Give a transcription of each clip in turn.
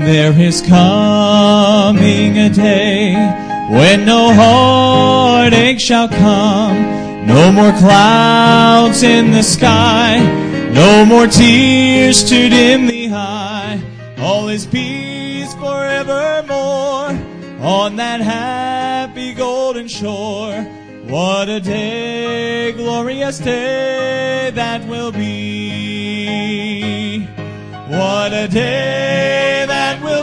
There is coming a day when no heartache shall come, no more clouds in the sky, no more tears to dim the eye. All is peace forevermore on that happy golden shore. What a day, glorious day that will be. What a day that will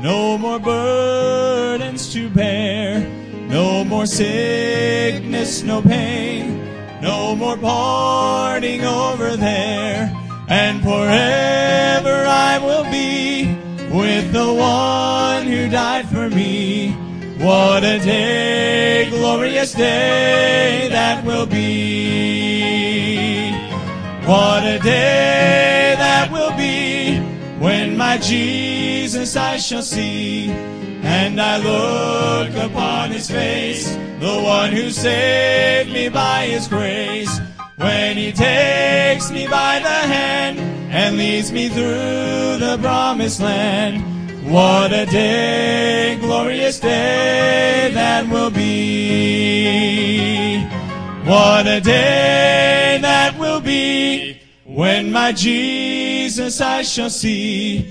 no more burdens to bear, no more sickness, no pain, no more parting over there. And forever I will be with the one who died for me. What a day, glorious day that will be. What a day that will be when my Jesus I shall see, and I look upon his face, the one who saved me by his grace. When he takes me by the hand and leads me through the promised land, what a day, glorious day that will be. What a day that will be when my Jesus I shall see,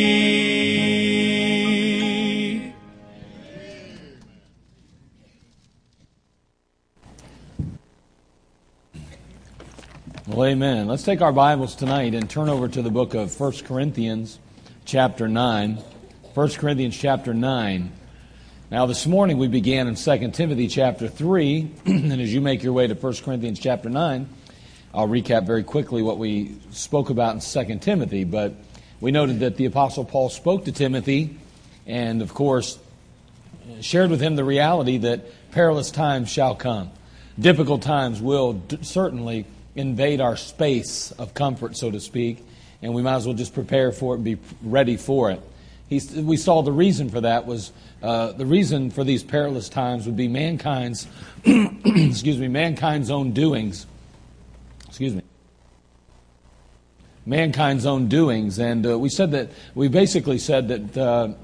Well, amen. Let's take our Bibles tonight and turn over to the book of 1 Corinthians chapter 9. 1 Corinthians chapter 9. Now this morning we began in 2 Timothy chapter 3, and as you make your way to 1 Corinthians chapter 9, I'll recap very quickly what we spoke about in 2 Timothy, but we noted that the Apostle Paul spoke to Timothy and, of course, shared with him the reality that perilous times shall come. Difficult times will certainly invade our space of comfort, so to speak, and we might as well just prepare for it and be ready for it. We saw the reason for that was the reason for these perilous times would be mankind's, mankind's own doings, and we basically said that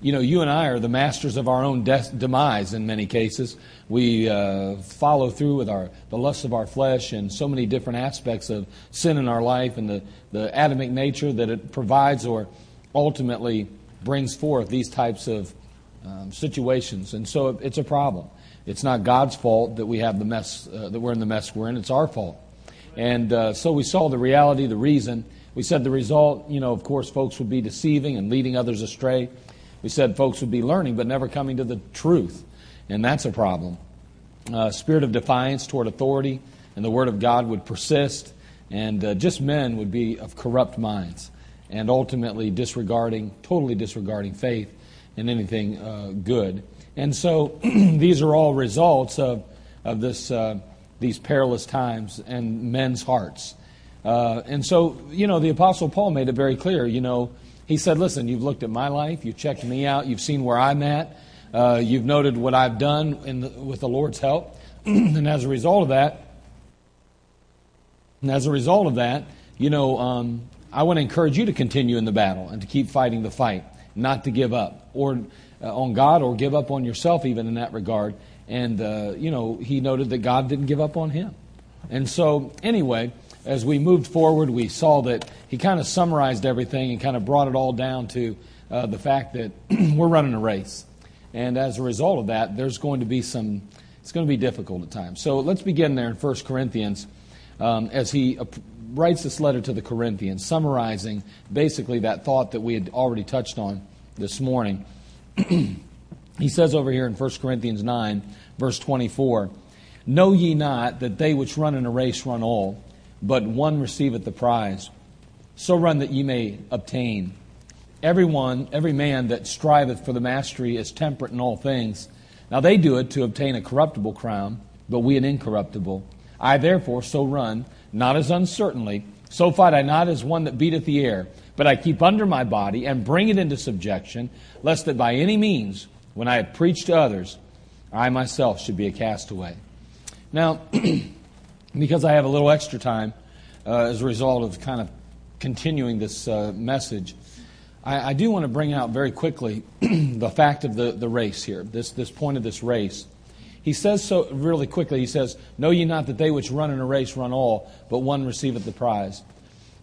you and I are the masters of our own demise in many cases. We follow through with the lusts of our flesh and so many different aspects of sin in our life and the Adamic nature that it provides or ultimately brings forth these types of situations, and so it's a problem. It's not God's fault that we have the mess that we're in. The mess we're in, it's our fault. And so we saw the reality, the reason. We said the result, of course, folks would be deceiving and leading others astray. We said folks would be learning but never coming to the truth, and that's a problem. Spirit of defiance toward authority and the Word of God would persist, and just men would be of corrupt minds, and ultimately totally disregarding faith in anything good. And so these are all results of this these perilous times and men's hearts. And so, the Apostle Paul made it very clear, he said, listen, you've looked at my life, you've checked me out, you've seen where I'm at, you've noted what I've done with the Lord's help, and as a result of that, I want to encourage you to continue in the battle and to keep fighting the fight, not to give up or on God or give up on yourself even in that regard. And, he noted that God didn't give up on him. And so anyway, as we moved forward, we saw that he kind of summarized everything and kind of brought it all down to the fact that we're running a race. And as a result of that, it's going to be difficult at times. So let's begin there in 1 Corinthians as he writes this letter to the Corinthians, summarizing basically that thought that we had already touched on this morning. He says over here in 1 Corinthians 9, verse 24, "Know ye not that they which run in a race run all, but one receiveth the prize? So run that ye may obtain. Every man that striveth for the mastery is temperate in all things. Now they do it to obtain a corruptible crown, but we an incorruptible. I therefore so run, not as uncertainly, so fight I not as one that beateth the air, but I keep under my body and bring it into subjection, lest that by any means, when I have preached to others, I myself should be a castaway." Now, because I have a little extra time as a result of kind of continuing this message, I do want to bring out very quickly the fact of the race here, this point of this race. He says so really quickly, he says, "Know ye not that they which run in a race run all, but one receiveth the prize."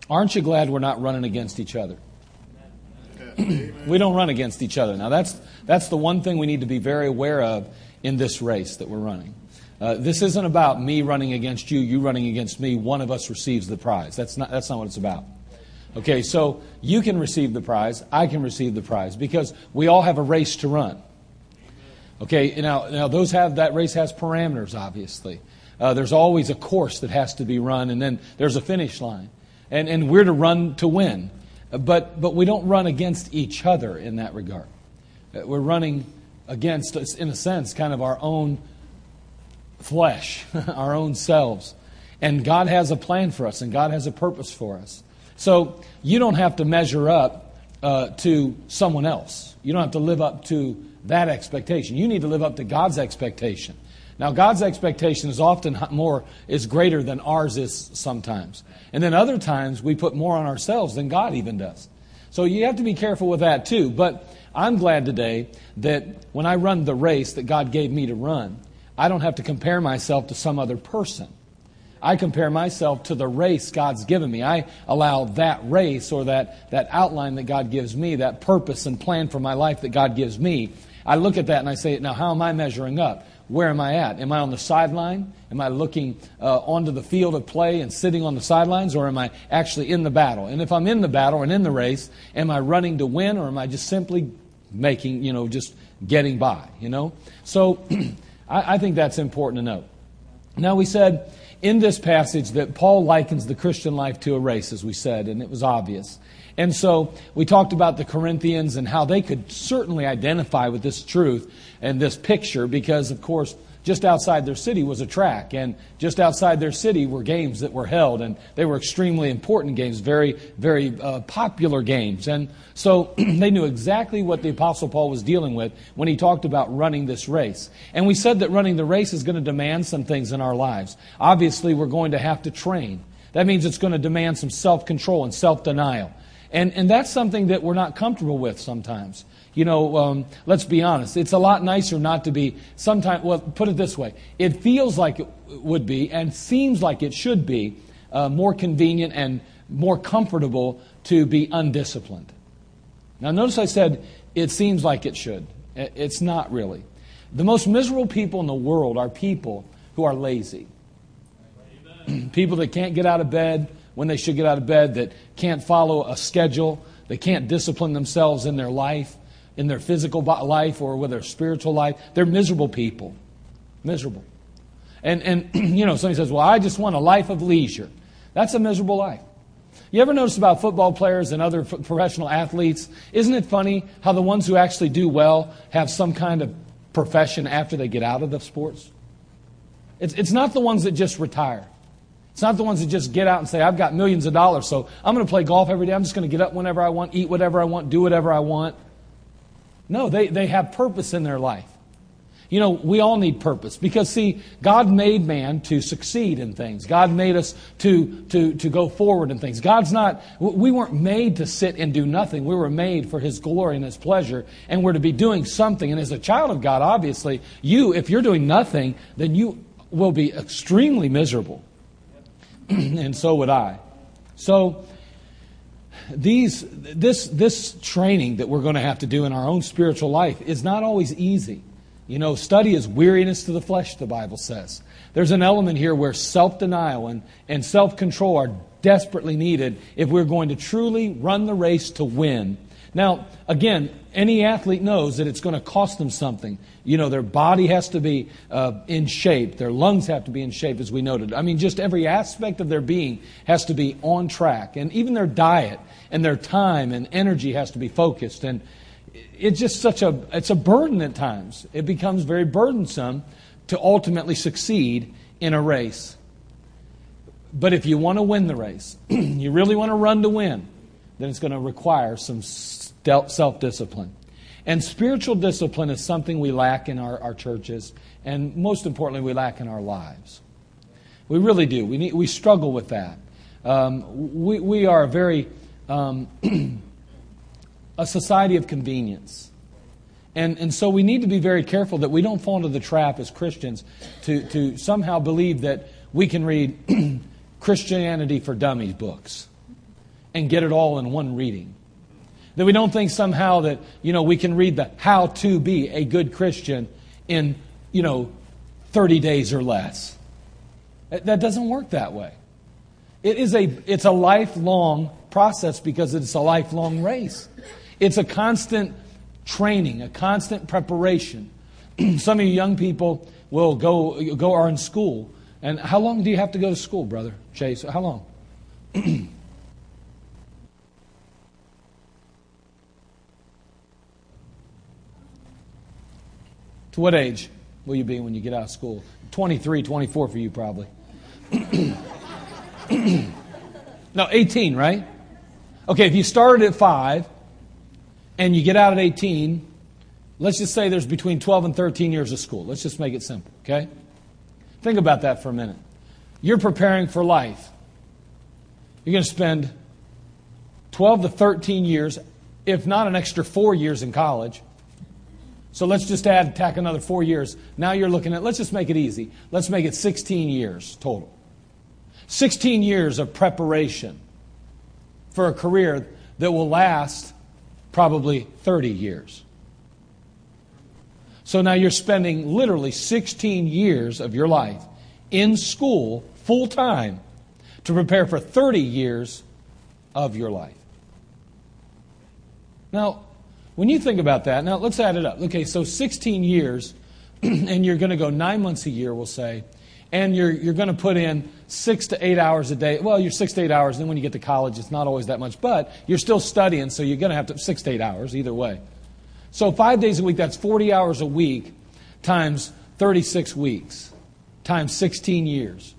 Aren't you glad we're not running against each other? We don't run against each other. Now that's the one thing we need to be very aware of in this race that we're running. This isn't about me running against you, you running against me, one of us receives the prize. That's not what it's about. Okay, so you can receive the prize, I can receive the prize, because we all have a race to run. Okay, now that race has parameters, obviously. There's always a course that has to be run, and then there's a finish line. And we're to run to win. But we don't run against each other in that regard. We're running against, in a sense, kind of our own flesh, our own selves. And God has a plan for us, and God has a purpose for us. So you don't have to measure up to someone else. You don't have to live up to that expectation. You need to live up to God's expectation. Now, God's expectation is often greater than ours is sometimes. And then other times we put more on ourselves than God even does. So you have to be careful with that too. But I'm glad today that when I run the race that God gave me to run, I don't have to compare myself to some other person. I compare myself to the race God's given me. I allow that race or that outline that God gives me, that purpose and plan for my life that God gives me. I look at that and I say, now how am I measuring up? Where am I at? Am I on the sideline? Am I looking onto the field of play and sitting on the sidelines? Or am I actually in the battle? And if I'm in the battle and in the race, am I running to win or am I just simply making, just getting by, So I think that's important to note. Now we said in this passage that Paul likens the Christian life to a race, as we said, and it was obvious. And so we talked about the Corinthians and how they could certainly identify with this truth and this picture because, of course, just outside their city was a track and just outside their city were games that were held and they were extremely important games, very, very popular games. And so they knew exactly what the Apostle Paul was dealing with when he talked about running this race. And we said that running the race is going to demand some things in our lives. Obviously, we're going to have to train. That means it's going to demand some self-control and self-denial. And that's something that we're not comfortable with sometimes. Let's be honest. It's a lot nicer not to be sometimes, well, put it this way. It feels like it would be and seems like it should be more convenient and more comfortable to be undisciplined. Now, notice I said it seems like it should. It's not really. The most miserable people in the world are people who are lazy. People that can't get out of bed when they should get out of bed, that can't follow a schedule, they can't discipline themselves in their life, in their physical life or with their spiritual life. They're miserable people. Miserable. And somebody says, well, I just want a life of leisure. That's a miserable life. You ever notice about football players and other professional athletes? Isn't it funny how the ones who actually do well have some kind of profession after they get out of the sports? It's not the ones that just retire. It's not the ones that just get out and say, I've got millions of dollars, so I'm going to play golf every day. I'm just going to get up whenever I want, eat whatever I want, do whatever I want. No, they have purpose in their life. We all need purpose because, see, God made man to succeed in things. God made us to go forward in things. We weren't made to sit and do nothing. We were made for His glory and His pleasure, and we're to be doing something. And as a child of God, obviously, if you're doing nothing, then you will be extremely miserable. And so would I. So this training that we're going to have to do in our own spiritual life is not always easy. Study is weariness to the flesh, the Bible says. There's an element here where self-denial and self-control are desperately needed if we're going to truly run the race to win. Now, again, any athlete knows that it's going to cost them something. You know, their body has to be in shape. Their lungs have to be in shape, as we noted. I mean, just every aspect of their being has to be on track. And even their diet and their time and energy has to be focused. And it's just it's a burden at times. It becomes very burdensome to ultimately succeed in a race. But if you want to win the race, you really want to run to win, then it's going to require some self-discipline. And spiritual discipline is something we lack in our churches, and most importantly, we lack in our lives. We really do. We struggle with that. We are a society of convenience. And so we need to be very careful that we don't fall into the trap as Christians to somehow believe that we can read Christianity for Dummies books and get it all in one reading. That we don't think somehow that, you know, we can read the how to be a good Christian in, 30 days or less. That doesn't work that way. It's a lifelong process because it's a lifelong race. It's a constant training, a constant preparation. Some of you young people will go are in school. And how long do you have to go to school, Brother Chase? How long? To what age will you be when you get out of school? 23, 24 for you probably. No, 18, right? Okay, if you started at 5 and you get out at 18, let's just say there's between 12 and 13 years of school. Let's just make it simple, okay? Think about that for a minute. You're preparing for life. You're going to spend 12 to 13 years, if not an extra 4 years in college. So let's just tack another 4 years. Now you're looking at, let's just make it easy. Let's make it 16 years total. 16 years of preparation for a career that will last probably 30 years. So now you're spending literally 16 years of your life in school full time to prepare for 30 years of your life. Now, when you think about that, now let's add it up. Okay, so 16 years, and you're going to go 9 months a year, we'll say, and you're going to put in 6 to 8 hours a day. Well, you're 6 to 8 hours, and then when you get to college, it's not always that much, but you're still studying, so you're going to have to 6 to 8 hours either way. So 5 days a week, that's 40 hours a week times 36 weeks times 16 years. I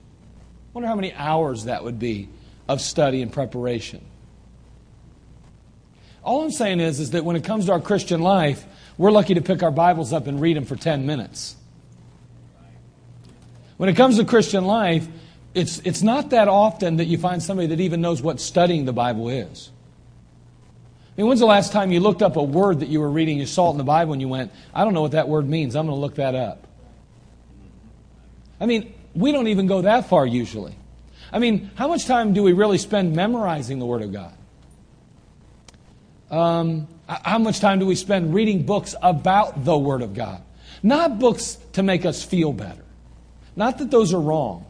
wonder how many hours that would be of study and preparation. All I'm saying is that when it comes to our Christian life, we're lucky to pick our Bibles up and read them for 10 minutes. When it comes to Christian life, it's not that often that you find somebody that even knows what studying the Bible is. I mean, when's the last time you looked up a word that you were reading, you saw it in the Bible, and you went, I don't know what that word means. I'm going to look that up. I mean, we don't even go that far usually. I mean, how much time do we really spend memorizing the Word of God? How much time do we spend reading books about the Word of God? Not books to make us feel better. Not that those are wrong.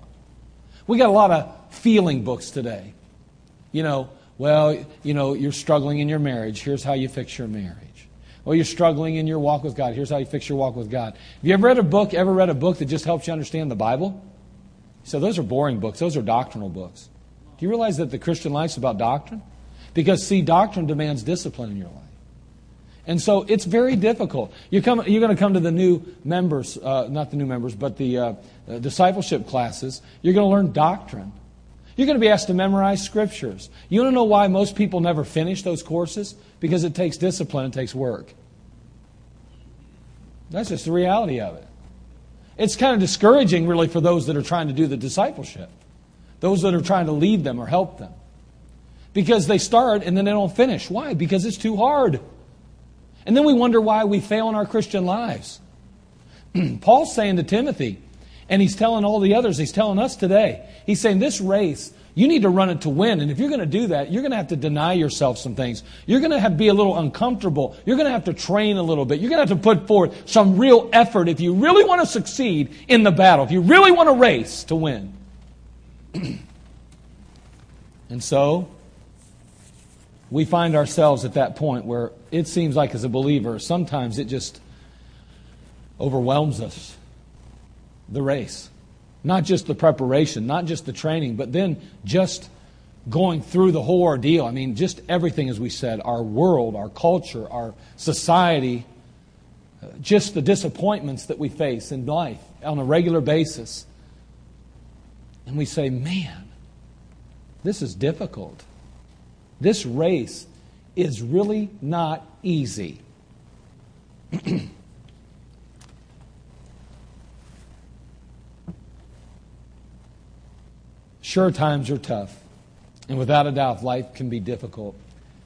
We got a lot of feeling books today. You're struggling in your marriage. Here's how you fix your marriage. Well, you're struggling in your walk with God. Here's how you fix your walk with God. Have you ever read a book that just helps you understand the Bible? So those are boring books. Those are doctrinal books. Do you realize that the Christian life's about doctrine? Because, see, doctrine demands discipline in your life. And so it's very difficult. You're going to come to the new members, not the new members, but the discipleship classes. You're going to learn doctrine. You're going to be asked to memorize scriptures. You want to know why most people never finish those courses? Because it takes discipline, it takes work. That's just the reality of it. It's kind of discouraging, really, for those that are trying to do the discipleship. Those that are trying to lead them or help them. Because they start and then they don't finish. Why? Because it's too hard. And then we wonder why we fail in our Christian lives. Paul's saying to Timothy, and he's telling all the others, he's telling us today. He's saying this race, you need to run it to win. And if you're going to do that, you're going to have to deny yourself some things. You're going to have to be a little uncomfortable. You're going to have to train a little bit. You're going to have to put forth some real effort if you really want to succeed in the battle, if you really want to race to win. And so we find ourselves at that point where it seems like as a believer, sometimes it just overwhelms us. The race. Not just the preparation, not just the training, but then just going through the whole ordeal. I mean, just everything, as we said, our world, our culture, our society, just the disappointments that we face in life on a regular basis. And we say, man, this is difficult. This race is really not easy. Sure, times are tough. And without a doubt, life can be difficult.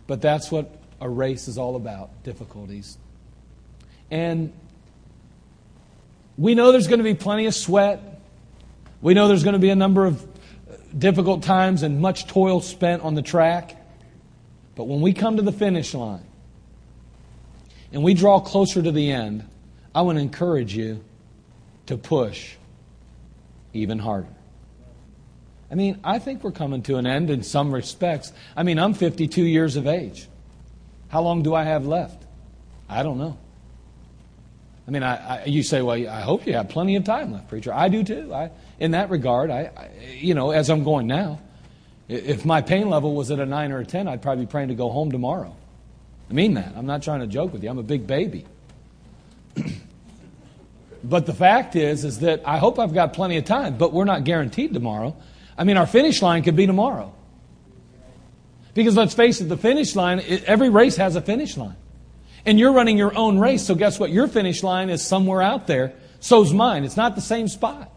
But that's what a race is all about, difficulties. And we know there's going to be plenty of sweat. We know there's going to be a number of difficult times and much toil spent on the track. But when we come to the finish line and we draw closer to the end, I want to encourage you to push even harder. I mean, I think we're coming to an end in some respects. I mean, I'm 52 years of age. How long do I have left? I don't know. I mean, you say, well, I hope you have plenty of time left, preacher. I do too. In that regard, I as I'm going now, if my pain level was at a 9 or a 10, I'd probably be praying to go home tomorrow. I mean that. I'm not trying to joke with you. I'm a big baby. But the fact is that I hope I've got plenty of time, but we're not guaranteed tomorrow. I mean, our finish line could be tomorrow. Because let's face it, the finish line, every race has a finish line. And you're running your own race, so guess what? Your finish line is somewhere out there. So's mine. It's not the same spot.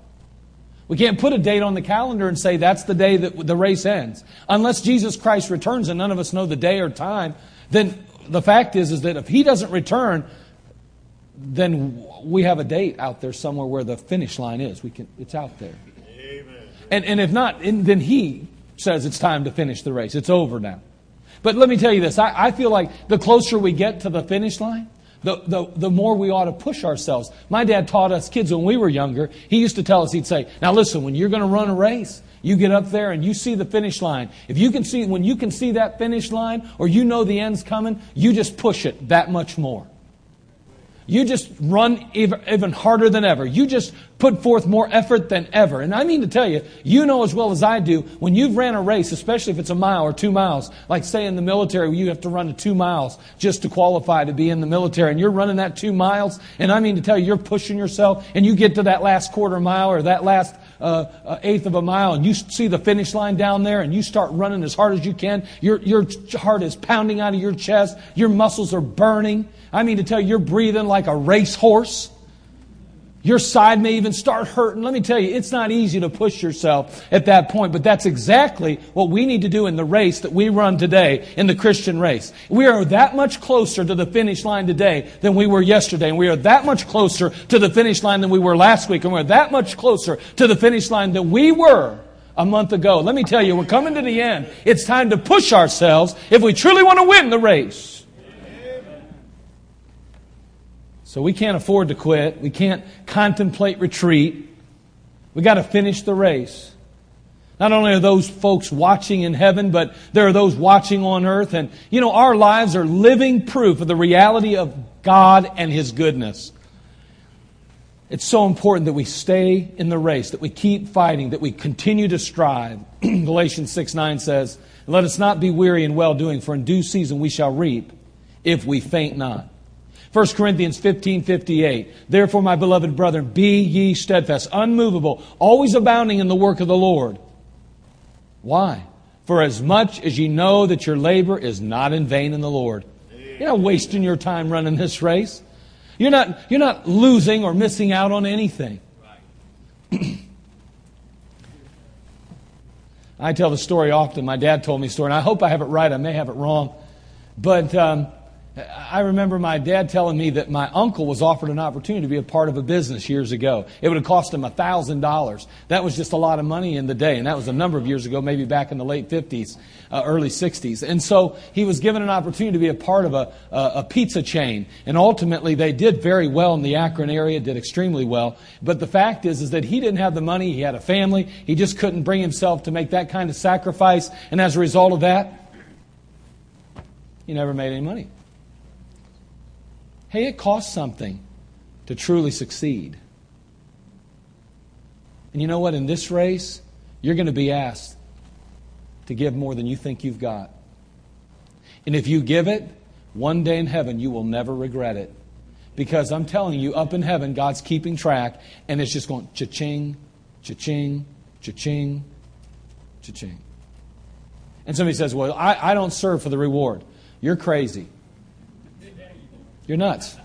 We can't put a date on the calendar and say that's the day that the race ends. Unless Jesus Christ returns and none of us know the day or time, then the fact is that if He doesn't return, then we have a date out there somewhere where the finish line is. It's out there. Amen. And if not, then He says it's time to finish the race. It's over now. But let me tell you this. I feel like the closer we get to the finish line, the more we ought to push ourselves. My dad taught us kids when we were younger. He used to tell us, he'd say, now listen, when you're going to run a race, you get up there and you see the finish line. When you can see that finish line or you know the end's coming, you just push it that much more. You just run even harder than ever. You just put forth more effort than ever. And I mean to tell you, you know as well as I do, when you've ran a race, especially if it's a mile or 2 miles, like say in the military, you have to run a 2 miles just to qualify to be in the military. And you're running that 2 miles. And I mean to tell you, you're pushing yourself and you get to that last quarter mile or that last eighth of a mile and you see the finish line down there and you start running as hard as you can. Your heart is pounding out of your chest. Your muscles are burning. I mean to tell you, you're breathing like a racehorse. Your side may even start hurting. Let me tell you, it's not easy to push yourself at that point, but that's exactly what we need to do in the race that we run today in the Christian race. We are that much closer to the finish line today than we were yesterday, and we are that much closer to the finish line than we were last week, and we're that much closer to the finish line than we were a month ago. Let me tell you, we're coming to the end. It's time to push ourselves if we truly want to win the race. So we can't afford to quit. We can't contemplate retreat. We got to finish the race. Not only are those folks watching in heaven, but there are those watching on earth. And, you know, our lives are living proof of the reality of God and His goodness. It's so important that we stay in the race, that we keep fighting, that we continue to strive. Galatians 6:9 says, "Let us not be weary in well-doing, for in due season we shall reap if we faint not." 1 Corinthians 15:58. Therefore, my beloved brethren, be ye steadfast, unmovable, always abounding in the work of the Lord. Why? For as much as ye know that your labor is not in vain in the Lord. You're not wasting your time running this race. You're not losing or missing out on anything. I tell the story often. My dad told me the story, and I hope I have it right. I may have it wrong. But I remember my dad telling me that my uncle was offered an opportunity to be a part of a business years ago. It would have cost him $1,000. That was just a lot of money in the day, and that was a number of years ago, maybe back in the late 50s, early 60s. And so he was given an opportunity to be a part of a pizza chain, and ultimately they did very well in the Akron area, did extremely well. But the fact is that he didn't have the money. He had a family. He just couldn't bring himself to make that kind of sacrifice, and as a result of that, he never made any money. Hey, it costs something to truly succeed. And you know what? In this race, you're going to be asked to give more than you think you've got. And if you give it, one day in heaven, you will never regret it. Because I'm telling you, up in heaven, God's keeping track, and it's just going cha-ching, cha-ching, cha-ching, cha-ching. And somebody says, well, I don't serve for the reward. You're crazy. You're nuts.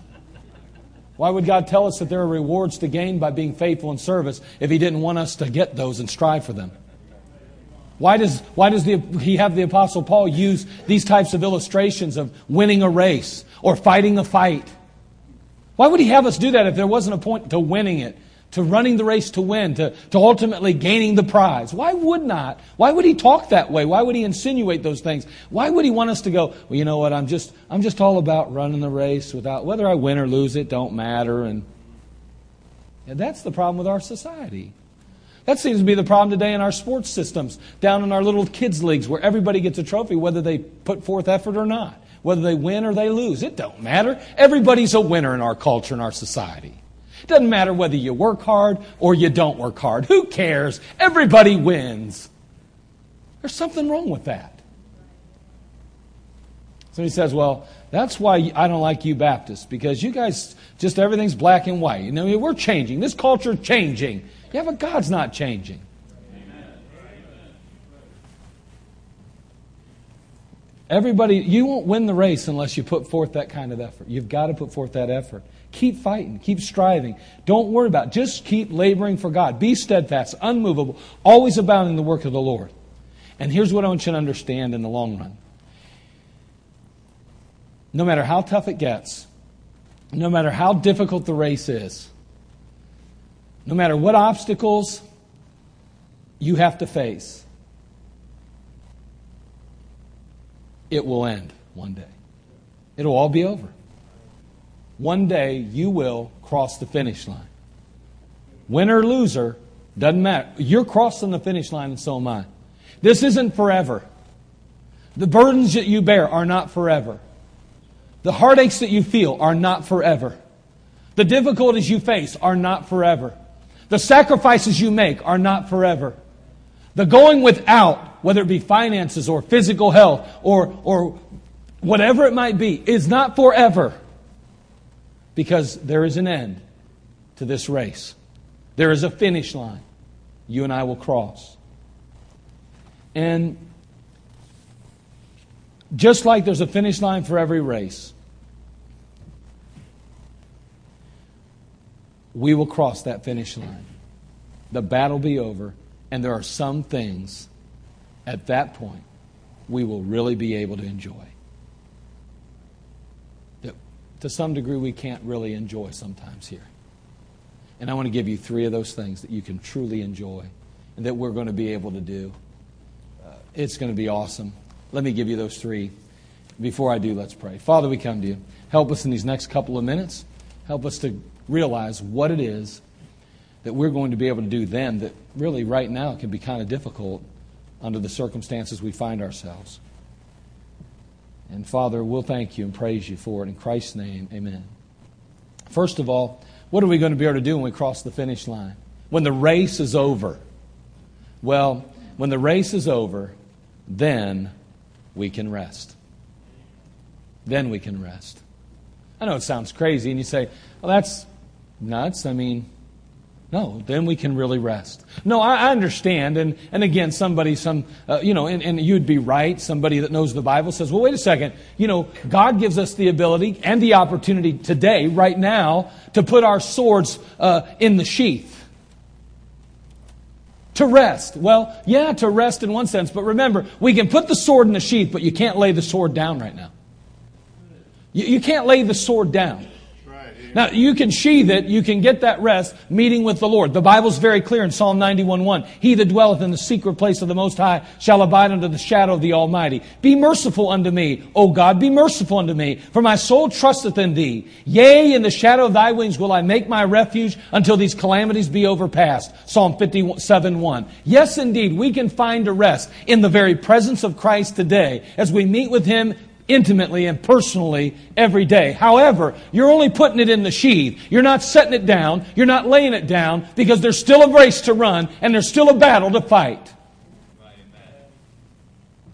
Why would God tell us that there are rewards to gain by being faithful in service if He didn't want us to get those and strive for them? Why does He have the Apostle Paul use these types of illustrations of winning a race or fighting a fight? Why would He have us do that if there wasn't a point to winning it, to running the race to win, to ultimately gaining the prize? Why would He talk that way? Why would He insinuate those things? Why would He want us to go, well, you know what, I'm just all about running the race without, whether I win or lose, it don't matter. And that's the problem with our society. That seems to be the problem today in our sports systems, down in our little kids' leagues where everybody gets a trophy whether they put forth effort or not, whether they win or they lose. It don't matter. Everybody's a winner in our culture and our society. It doesn't matter whether you work hard or you don't work hard. Who cares? Everybody wins. There's something wrong with that. Somebody says, well, that's why I don't like you Baptists, because you guys, just everything's black and white. You know, we're changing. This culture's changing. Yeah, but God's not changing. Everybody, you won't win the race unless you put forth that kind of effort. You've got to put forth that effort. Keep fighting. Keep striving. Don't worry about it. Just keep laboring for God. Be steadfast, unmovable, always abounding in the work of the Lord. And here's what I want you to understand in the long run. No matter how tough it gets, no matter how difficult the race is, no matter what obstacles you have to face, it will end one day. It'll all be over. One day you will cross the finish line. Winner, loser, doesn't matter. You're crossing the finish line and so am I. This isn't forever. The burdens that you bear are not forever. The heartaches that you feel are not forever. The difficulties you face are not forever. The sacrifices you make are not forever. The going without, whether it be finances or physical health or whatever it might be, is not forever. Because there is an end to this race. There is a finish line you and I will cross. And just like there's a finish line for every race, we will cross that finish line. The battle will be over, and there are some things at that point we will really be able to enjoy. To some degree, we can't really enjoy sometimes here. And I want to give you three of those things that you can truly enjoy and that we're going to be able to do. It's going to be awesome. Let me give you those three. Before I do, let's pray. Father, we come to you. Help us in these next couple of minutes. Help us to realize what it is that we're going to be able to do then that really right now can be kind of difficult under the circumstances we find ourselves. And Father, we'll thank you and praise you for it. In Christ's name, amen. First of all, what are we going to be able to do when we cross the finish line? When the race is over? Well, when the race is over, then we can rest. Then we can rest. I know it sounds crazy, and you say, well, that's nuts. I mean, no, then we can really rest. No, I understand. And again, and you'd be right. Somebody that knows the Bible says, well, wait a second. You know, God gives us the ability and the opportunity today, right now, to put our swords in the sheath. To rest. Well, yeah, to rest in one sense. But remember, we can put the sword in the sheath, but you can't lay the sword down right now. You can't lay the sword down. Now, you can sheathe it. You can get that rest, meeting with the Lord. The Bible's very clear in Psalm 91:1. He that dwelleth in the secret place of the Most High shall abide under the shadow of the Almighty. Be merciful unto me, O God, be merciful unto me, for my soul trusteth in thee. Yea, in the shadow of thy wings will I make my refuge until these calamities be overpast. Psalm 57:1. Yes, indeed, we can find a rest in the very presence of Christ today as we meet with Him intimately and personally every day. However, you're only putting it in the sheath. You're not setting it down. You're not laying it down, because there's still a race to run and there's still a battle to fight.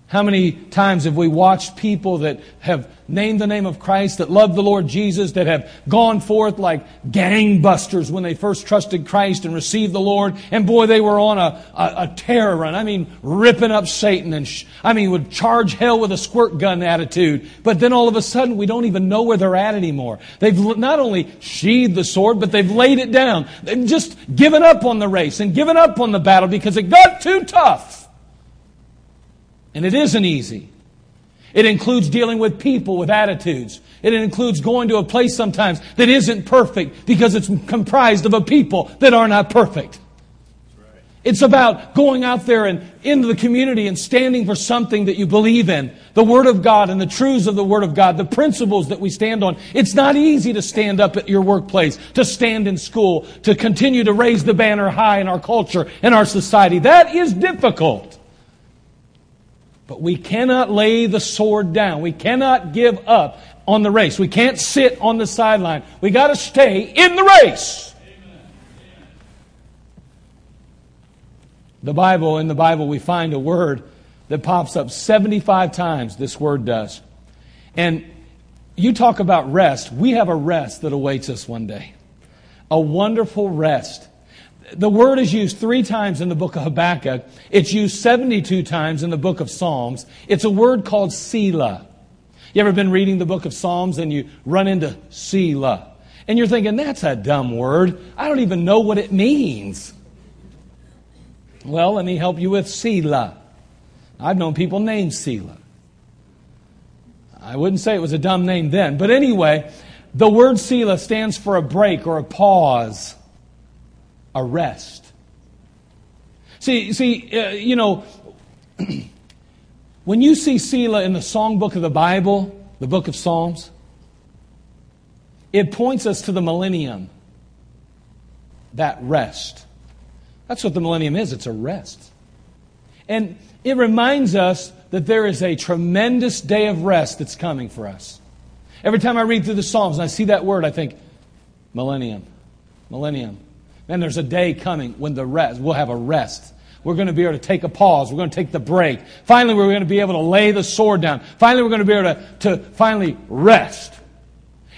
How many times have we watched people that have named the name of Christ, that love the Lord Jesus, that have gone forth like gangbusters when they first trusted Christ and received the Lord, and boy, they were on a terror run. I mean, ripping up Satan and would charge hell with a squirt gun attitude. But then all of a sudden, we don't even know where they're at anymore. They've not only sheathed the sword, but they've laid it down. They've just given up on the race and given up on the battle because it got too tough. And it isn't easy. It includes dealing with people with attitudes. It includes going to a place sometimes that isn't perfect, because it's comprised of a people that are not perfect. Right. It's about going out there and into the community and standing for something that you believe in. The Word of God and the truths of the Word of God, the principles that we stand on. It's not easy to stand up at your workplace, to stand in school, to continue to raise the banner high in our culture and our society. That is difficult. But we cannot lay the sword down. We cannot give up on the race. We can't sit on the sideline. We got to stay in the race. Amen. In the Bible, we find a word that pops up 75 times. This word does. And you talk about rest. We have a rest that awaits us one day. A wonderful rest. The word is used 3 times in the book of Habakkuk. It's used 72 times in the book of Psalms. It's a word called Selah. You ever been reading the book of Psalms and you run into Selah? And you're thinking, that's a dumb word. I don't even know what it means. Well, let me help you with Selah. I've known people named Selah. I wouldn't say it was a dumb name then. But anyway, the word Selah stands for a break or a pause. A rest. When you see Selah in the songbook of the Bible, the book of Psalms, it points us to the millennium, that rest. That's what the millennium is. It's a rest. And it reminds us that there is a tremendous day of rest that's coming for us. Every time I read through the Psalms and I see that word, I think, millennium. And there's a day coming when we'll have a rest. We're going to be able to take a pause. We're going to take the break. Finally, we're going to be able to lay the sword down. Finally, we're going to be able to finally rest.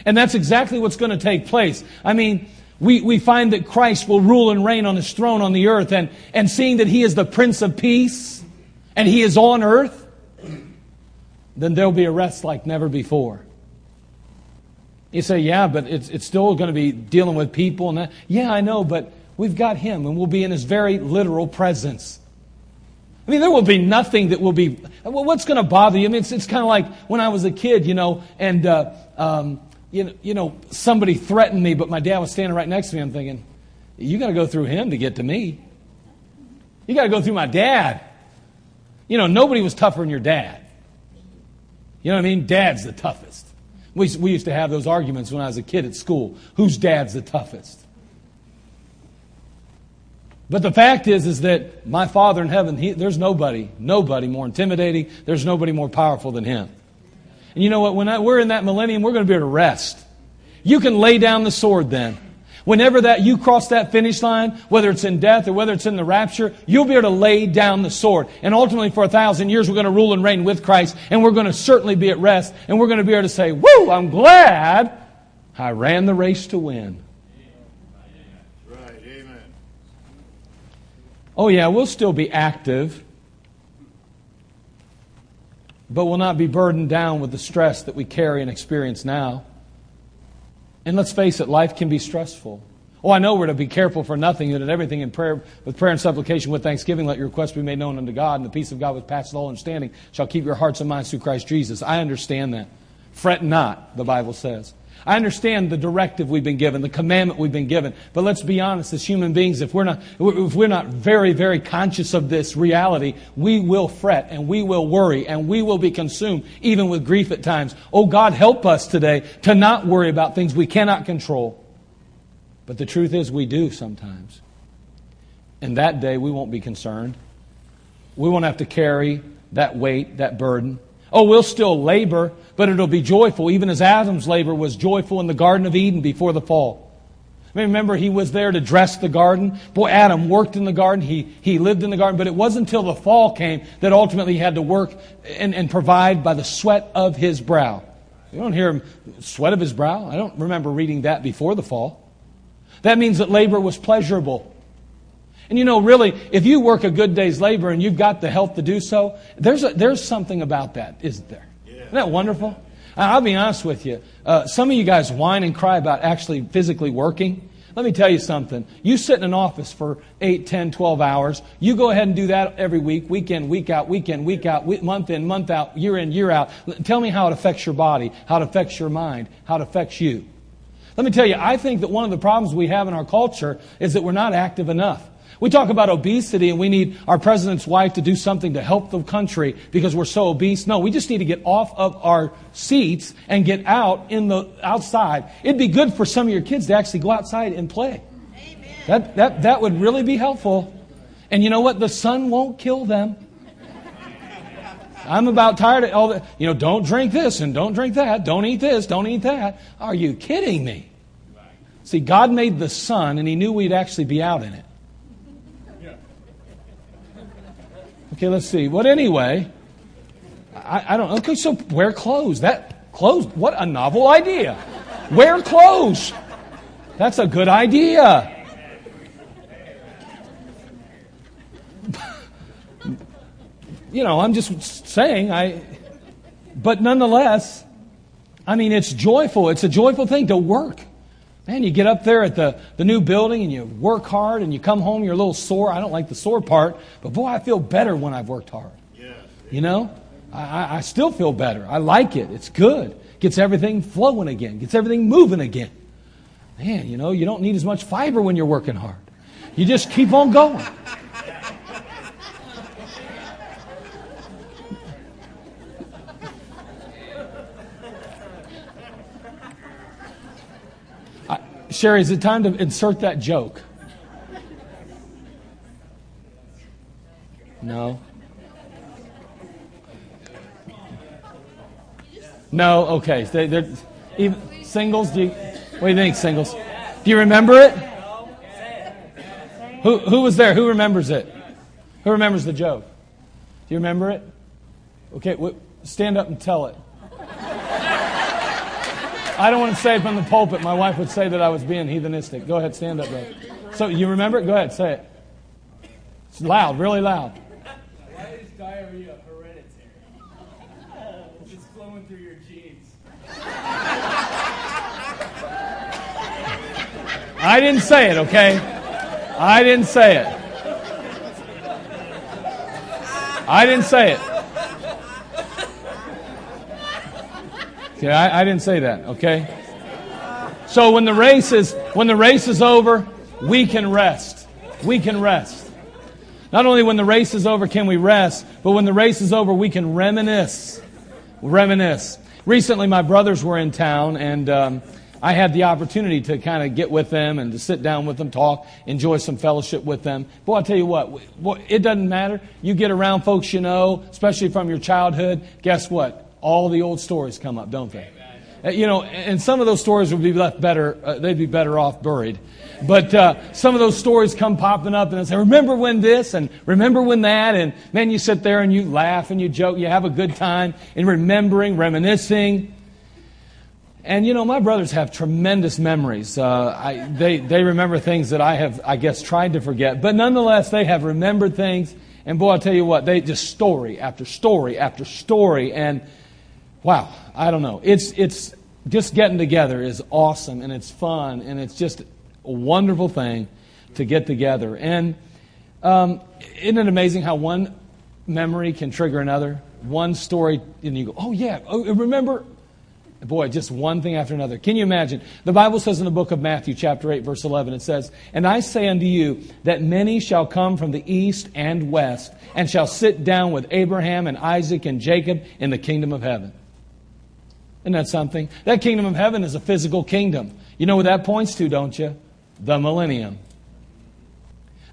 And that's exactly what's going to take place. I mean, we find that Christ will rule and reign on His throne on the earth. And seeing that He is the Prince of Peace and He is on earth, then there'll be a rest like never before. You say, yeah, but it's still going to be dealing with people. And that. Yeah, I know, but we've got Him, and we'll be in His very literal presence. I mean, there will be nothing that will be... What's going to bother you? I mean, it's kind of like when I was a kid, and somebody threatened me, but my dad was standing right next to me. I'm thinking, you got to go through him to get to me. You got to go through my dad. Nobody was tougher than your dad. You know what I mean? Dad's the toughest. We used to have those arguments when I was a kid at school. Whose dad's the toughest? But the fact is that my Father in heaven, there's nobody more intimidating. There's nobody more powerful than Him. And you know what? When we're in that millennium, we're going to be able to rest. You can lay down the sword then. Whenever you cross that finish line, whether it's in death or whether it's in the rapture, you'll be able to lay down the sword. And ultimately for 1,000 years, we're going to rule and reign with Christ, and we're going to certainly be at rest, and we're going to be able to say, woo, I'm glad I ran the race to win. Right, amen. Oh yeah, we'll still be active, but we'll not be burdened down with the stress that we carry and experience now. And let's face it, life can be stressful. Oh, I know we're to be careful for nothing, and in everything in prayer, with prayer and supplication, with thanksgiving, let your requests be made known unto God, and the peace of God which passeth all understanding shall keep your hearts and minds through Christ Jesus. I understand that. Fret not, the Bible says. I understand the directive we've been given, the commandment we've been given. But let's be honest, as human beings, if we're not very, very conscious of this reality, we will fret and we will worry and we will be consumed even with grief at times. Oh, God, help us today to not worry about things we cannot control. But the truth is we do sometimes. And that day we won't be concerned. We won't have to carry that weight, that burden. Oh, we'll still labor, but it'll be joyful, even as Adam's labor was joyful in the Garden of Eden before the fall. I mean, remember, he was there to dress the garden. Boy, Adam worked in the garden. He lived in the garden. But it wasn't until the fall came that ultimately he had to work and provide by the sweat of his brow. You don't hear him, sweat of his brow? I don't remember reading that before the fall. That means that labor was pleasurable. And you know, really, if you work a good day's labor and you've got the health to do so, there's something about that, isn't there? Yeah. Isn't that wonderful? I'll be honest with you. Some of you guys whine and cry about actually physically working. Let me tell you something. You sit in an office for 8, 10, 12 hours. You go ahead and do that every week, week in, week out, week in, week out, month in, month out, year in, year out. Tell me how it affects your body, how it affects your mind, how it affects you. Let me tell you, I think that one of the problems we have in our culture is that we're not active enough. We talk about obesity and we need our president's wife to do something to help the country because we're so obese. No, we just need to get off of our seats and get out in the outside. It'd be good for some of your kids to actually go outside and play. Amen. That would really be helpful. And you know what? The sun won't kill them. I'm about tired of all that. You know, don't drink this and don't drink that. Don't eat this. Don't eat that. Are you kidding me? See, God made the sun and He knew we'd actually be out in it. Okay, let's see. Well, anyway, I don't know. Okay, so wear clothes. What a novel idea. Wear clothes. That's a good idea. You know, I'm just saying. But nonetheless, I mean, it's joyful. It's a joyful thing to work. Man, you get up there at the new building and you work hard and you come home, you're a little sore. I don't like the sore part, but boy, I feel better when I've worked hard. Yeah. You know, I still feel better. I like it. It's good. Gets everything flowing again. Gets everything moving again. Man, you know, you don't need as much fiber when you're working hard. You just keep on going. Sherry, is it time to insert that joke? No? No? Okay. They're even, singles? What do you think, singles? Do you remember it? Who was there? Who remembers it? Who remembers the joke? Do you remember it? Okay, stand up and tell it. I don't want to say it from the pulpit. My wife would say that I was being heathenistic. Go ahead, stand up, brother. So you remember it? Go ahead, say it. It's loud, really loud. Why is diarrhea hereditary? It's flowing through your genes. I didn't say it, okay? I didn't say it. I didn't say it. Okay, I didn't say that, okay? So when the race is over, we can rest. We can rest. Not only when the race is over can we rest, but when the race is over, we can reminisce. Reminisce. Recently, my brothers were in town, and I had the opportunity to kind of get with them and to sit down with them, talk, enjoy some fellowship with them. Boy, I'll tell you what, it doesn't matter. You get around folks you know, especially from your childhood, guess what? All the old stories come up, don't they? Amen. You know, and some of those stories would be they'd be better off buried. But some of those stories come popping up and I say, remember when this and remember when that. And man, you sit there and you laugh and you joke. You have a good time in remembering, reminiscing. And, you know, my brothers have tremendous memories. They remember things that I have, I guess, tried to forget. But nonetheless, they have remembered things. And boy, I'll tell you what, they just story after story after story. And wow, I don't know. It's just getting together is awesome and it's fun and it's just a wonderful thing to get together. And isn't it amazing how one memory can trigger another? One story and you go, oh yeah, remember Boy, just one thing after another. Can you imagine? The Bible says in the book of Matthew, chapter 8, verse 11, it says, "And I say unto you, that many shall come from the east and west, and shall sit down with Abraham and Isaac and Jacob in the kingdom of heaven." Isn't that something? That kingdom of heaven is a physical kingdom. You know what that points to, don't you? The millennium.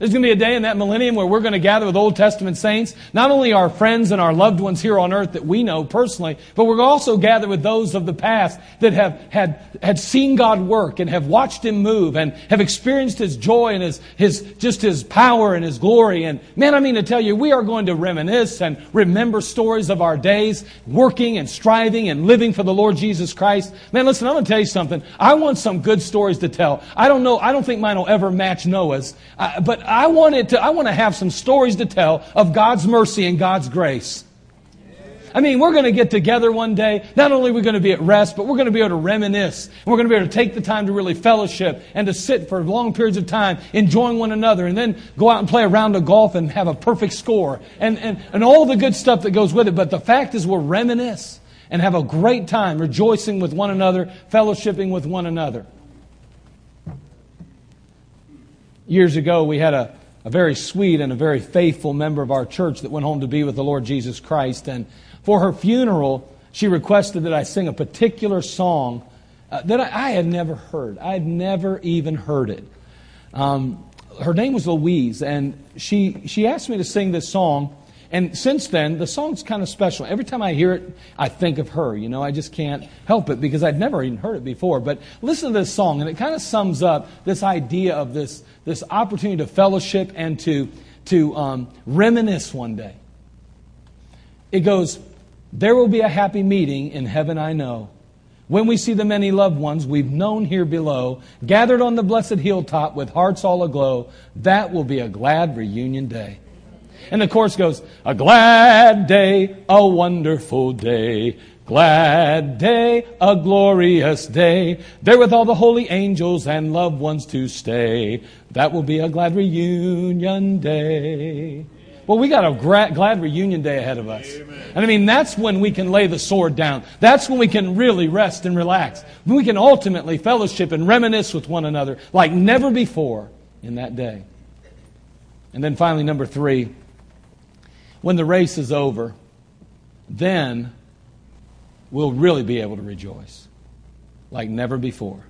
There's going to be a day in that millennium where we're going to gather with Old Testament saints, not only our friends and our loved ones here on earth that we know personally, but we're also gathered with those of the past that have had seen God work and have watched Him move and have experienced His joy and His power and His glory. And man, I mean to tell you, we are going to reminisce and remember stories of our days, working and striving and living for the Lord Jesus Christ. Man, listen, I'm going to tell you something. I want some good stories to tell. I don't think mine will ever match Noah's, but I want to have some stories to tell of God's mercy and God's grace. I mean, we're going to get together one day. Not only are we going to be at rest, but we're going to be able to reminisce. And we're going to be able to take the time to really fellowship and to sit for long periods of time, enjoying one another, and then go out and play a round of golf and have a perfect score. And all the good stuff that goes with it. But the fact is we'll reminisce and have a great time rejoicing with one another, fellowshipping with one another. Years ago, we had a very sweet and a very faithful member of our church that went home to be with the Lord Jesus Christ. And for her funeral, she requested that I sing a particular song that I had never heard. I had never even heard it. Her name was Louise, and she asked me to sing this song. And since then, the song's kind of special. Every time I hear it, I think of her. You know, I just can't help it because I'd never even heard it before. But listen to this song, and it kind of sums up this idea of this opportunity to fellowship and to reminisce one day. It goes, "There will be a happy meeting in heaven, I know, when we see the many loved ones we've known here below, gathered on the blessed hilltop with hearts all aglow. That will be a glad reunion day." And the chorus goes, "A glad day, a wonderful day, glad day, a glorious day, there with all the holy angels and loved ones to stay. That will be a glad reunion day." Well, we got a glad reunion day ahead of us. Amen. And I mean, that's when we can lay the sword down. That's when we can really rest and relax. When we can ultimately fellowship and reminisce with one another like never before in that day. And then finally, number 3. When the race is over, then we'll really be able to rejoice like never before.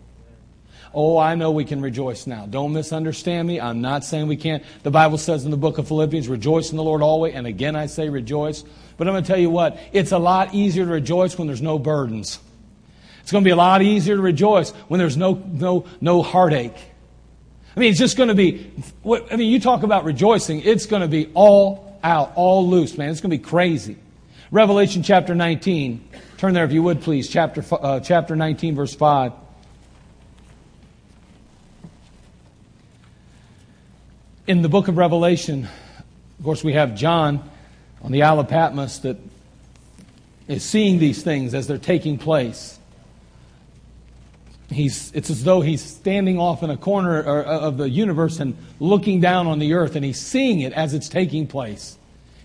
Oh, I know we can rejoice now. Don't misunderstand me. I'm not saying we can't. The Bible says in the book of Philippians, "Rejoice in the Lord always." And again, I say rejoice. But I'm going to tell you what, it's a lot easier to rejoice when there's no burdens. It's going to be a lot easier to rejoice when there's no heartache. I mean, it's just going to be, you talk about rejoicing, it's going to be all out, all loose, man. It's going to be crazy. Revelation chapter 19. Turn there if you would, please. Chapter 19, verse 5. In the book of Revelation, of course, we have John on the Isle of Patmos that is seeing these things as they're taking place. It's as though he's standing off in a corner of the universe and looking down on the earth, and he's seeing it as it's taking place.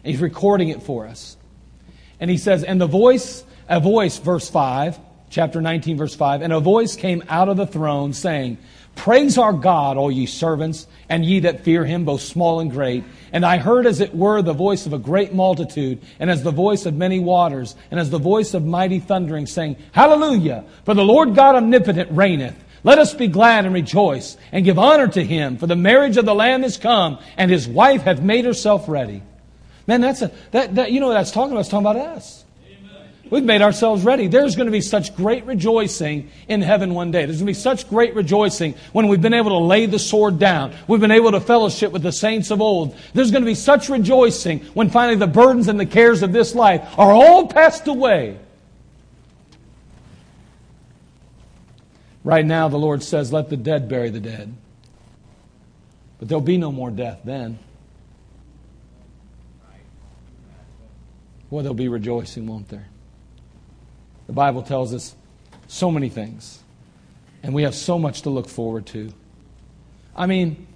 And he's recording it for us. And he says, "And verse 5, chapter 19, verse 5, "And a voice came out of the throne saying, Praise our God, all ye servants, and ye that fear Him, both small and great. And I heard as it were the voice of a great multitude, and as the voice of many waters, and as the voice of mighty thundering, saying, Hallelujah! For the Lord God omnipotent reigneth. Let us be glad and rejoice, and give honor to Him, for the marriage of the Lamb is come, and His wife hath made herself ready." Man, you know what that's talking about? It's talking about us. We've made ourselves ready. There's going to be such great rejoicing in heaven one day. There's going to be such great rejoicing when we've been able to lay the sword down. We've been able to fellowship with the saints of old. There's going to be such rejoicing when finally the burdens and the cares of this life are all passed away. Right now, the Lord says, "Let the dead bury the dead." But there'll be no more death then. Boy, there'll be rejoicing, won't there? The Bible tells us so many things, and we have so much to look forward to. I mean,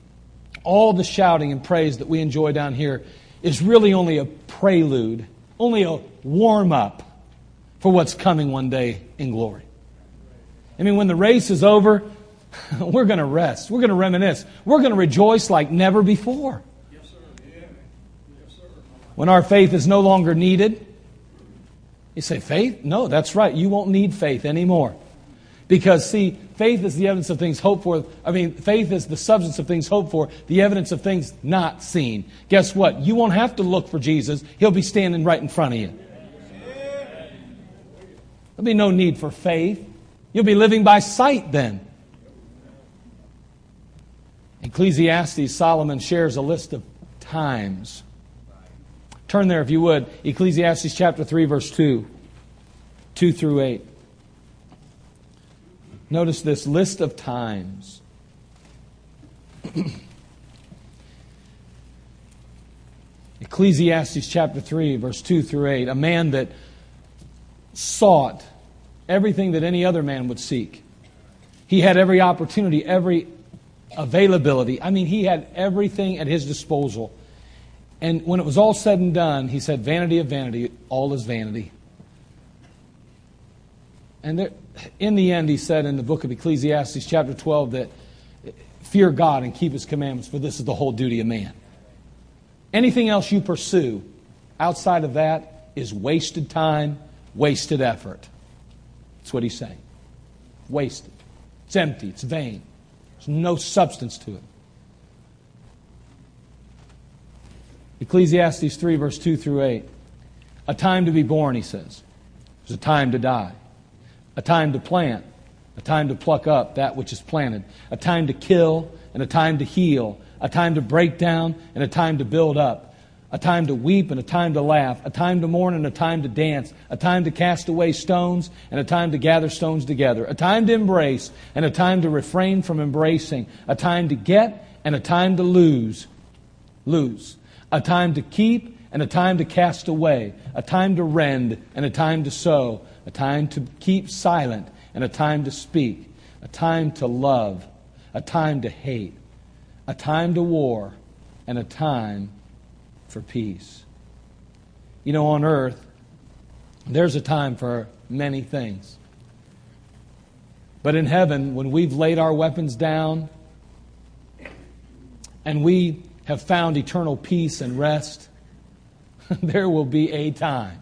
all the shouting and praise that we enjoy down here is really only a prelude, only a warm-up for what's coming one day in glory. I mean, when the race is over, we're going to rest. We're going to reminisce. We're going to rejoice like never before. Yes, sir. Yeah. Yes, sir. When our faith is no longer needed, you say, faith? No, that's right. You won't need faith anymore. Because, see, faith is the evidence of things hoped for. I mean, faith is the substance of things hoped for, the evidence of things not seen. Guess what? You won't have to look for Jesus. He'll be standing right in front of you. There'll be no need for faith. You'll be living by sight then. Ecclesiastes, Solomon shares a list of times. Turn there if you would. Ecclesiastes chapter 3, verse 2 through 8. Notice this list of times. Ecclesiastes chapter 3, verse 2 through 8. A man that sought everything that any other man would seek. He had every opportunity, every availability. I mean, he had everything at his disposal. And when it was all said and done, he said, vanity of vanity, all is vanity. And there, in the end, he said in the book of Ecclesiastes chapter 12 that fear God and keep His commandments, for this is the whole duty of man. Anything else you pursue outside of that is wasted time, wasted effort. That's what he's saying. Wasted. It's empty. It's vain. There's no substance to it. Ecclesiastes 3, verse 2 through 8. A time to be born, he says. There's a time to die. A time to plant. A time to pluck up that which is planted. A time to kill and a time to heal. A time to break down and a time to build up. A time to weep and a time to laugh. A time to mourn and a time to dance. A time to cast away stones and a time to gather stones together. A time to embrace and a time to refrain from embracing. A time to get and a time to lose. A time to keep and a time to cast away. A time to rend and a time to sow. A time to keep silent and a time to speak. A time to love. A time to hate. A time to war and a time for peace. You know, on earth, there's a time for many things. But in heaven, when we've laid our weapons down and we have found eternal peace and rest, there will be a time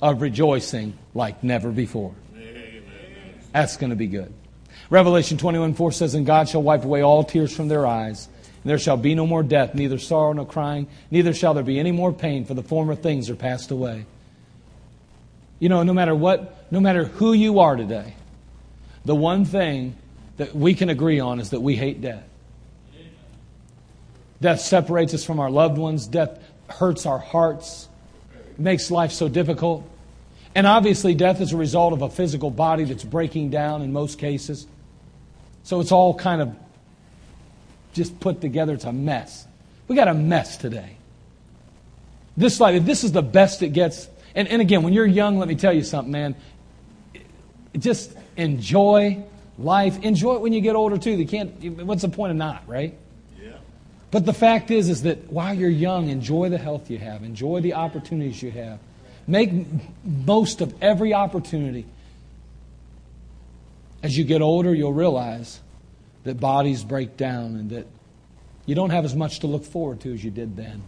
of rejoicing like never before. Amen. That's going to be good. Revelation 21:4 says, "And God shall wipe away all tears from their eyes. And there shall be no more death, neither sorrow nor crying, neither shall there be any more pain, for the former things are passed away." You know, no matter what, no matter who you are today, the one thing that we can agree on is that we hate death. Death separates us from our loved ones. Death hurts our hearts. It makes life so difficult. And obviously, death is a result of a physical body that's breaking down in most cases. So it's all kind of just put together, it's a mess. We got a mess today. This life, if this is the best it gets, and again, when you're young, let me tell you something, man. Just enjoy life. Enjoy it when you get older too. You can't. What's the point of not, right? Yeah. But the fact is that while you're young, enjoy the health you have, enjoy the opportunities you have, make most of every opportunity. As you get older, you'll realize that bodies break down and that you don't have as much to look forward to as you did then.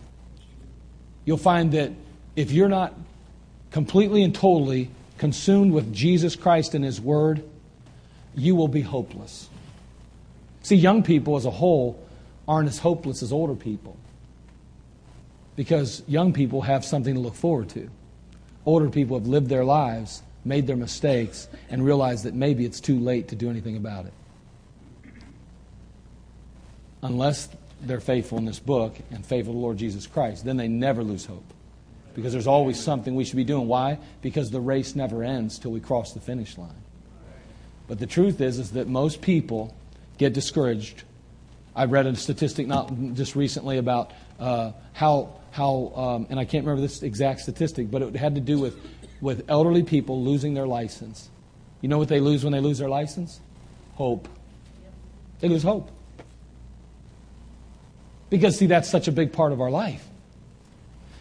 You'll find that if you're not completely and totally consumed with Jesus Christ and His Word, you will be hopeless. See, young people as a whole aren't as hopeless as older people because young people have something to look forward to. Older people have lived their lives, made their mistakes, and realized that maybe it's too late to do anything about it. Unless they're faithful in this book and faithful to the Lord Jesus Christ, then they never lose hope. Because there's always something we should be doing. Why? Because the race never ends till we cross the finish line. But the truth is that most people get discouraged. I read a statistic not just recently about how and I can't remember this exact statistic, but it had to do with elderly people losing their license. You know what they lose when they lose their license? Hope. They lose hope. Because, see, that's such a big part of our life.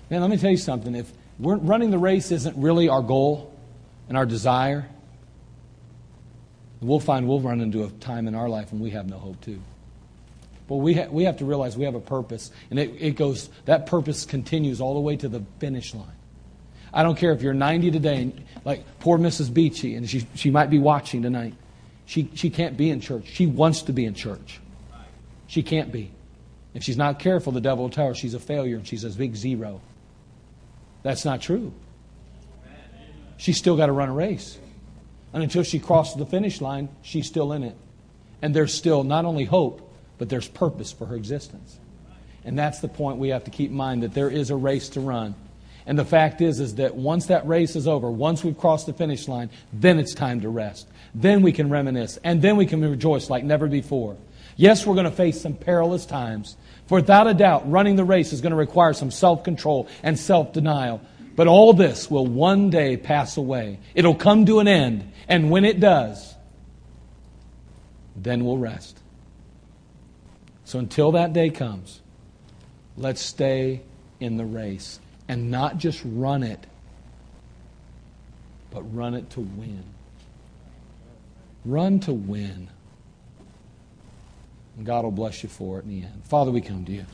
Man, let me tell you something. If running the race isn't really our goal, and our desire, we'll run into a time in our life when we have no hope too. But we have to realize we have a purpose, and that purpose continues all the way to the finish line. I don't care if you're 90 today, and like poor Mrs. Beachy, and she might be watching tonight. She can't be in church. She wants to be in church. She can't be. If she's not careful, the devil will tell her she's a failure, and she's a big zero. That's not true. She's still got to run a race. And until she crosses the finish line, she's still in it. And there's still not only hope, but there's purpose for her existence. And that's the point we have to keep in mind, that there is a race to run. And the fact is that once that race is over, once we've crossed the finish line, then it's time to rest. Then we can reminisce, and then we can rejoice like never before. Yes, we're going to face some perilous times. For without a doubt, running the race is going to require some self-control and self-denial. But all this will one day pass away. It'll come to an end. And when it does, then we'll rest. So until that day comes, let's stay in the race. And not just run it, but run it to win. Run to win. And God will bless you for it in the end. Father, we come to you.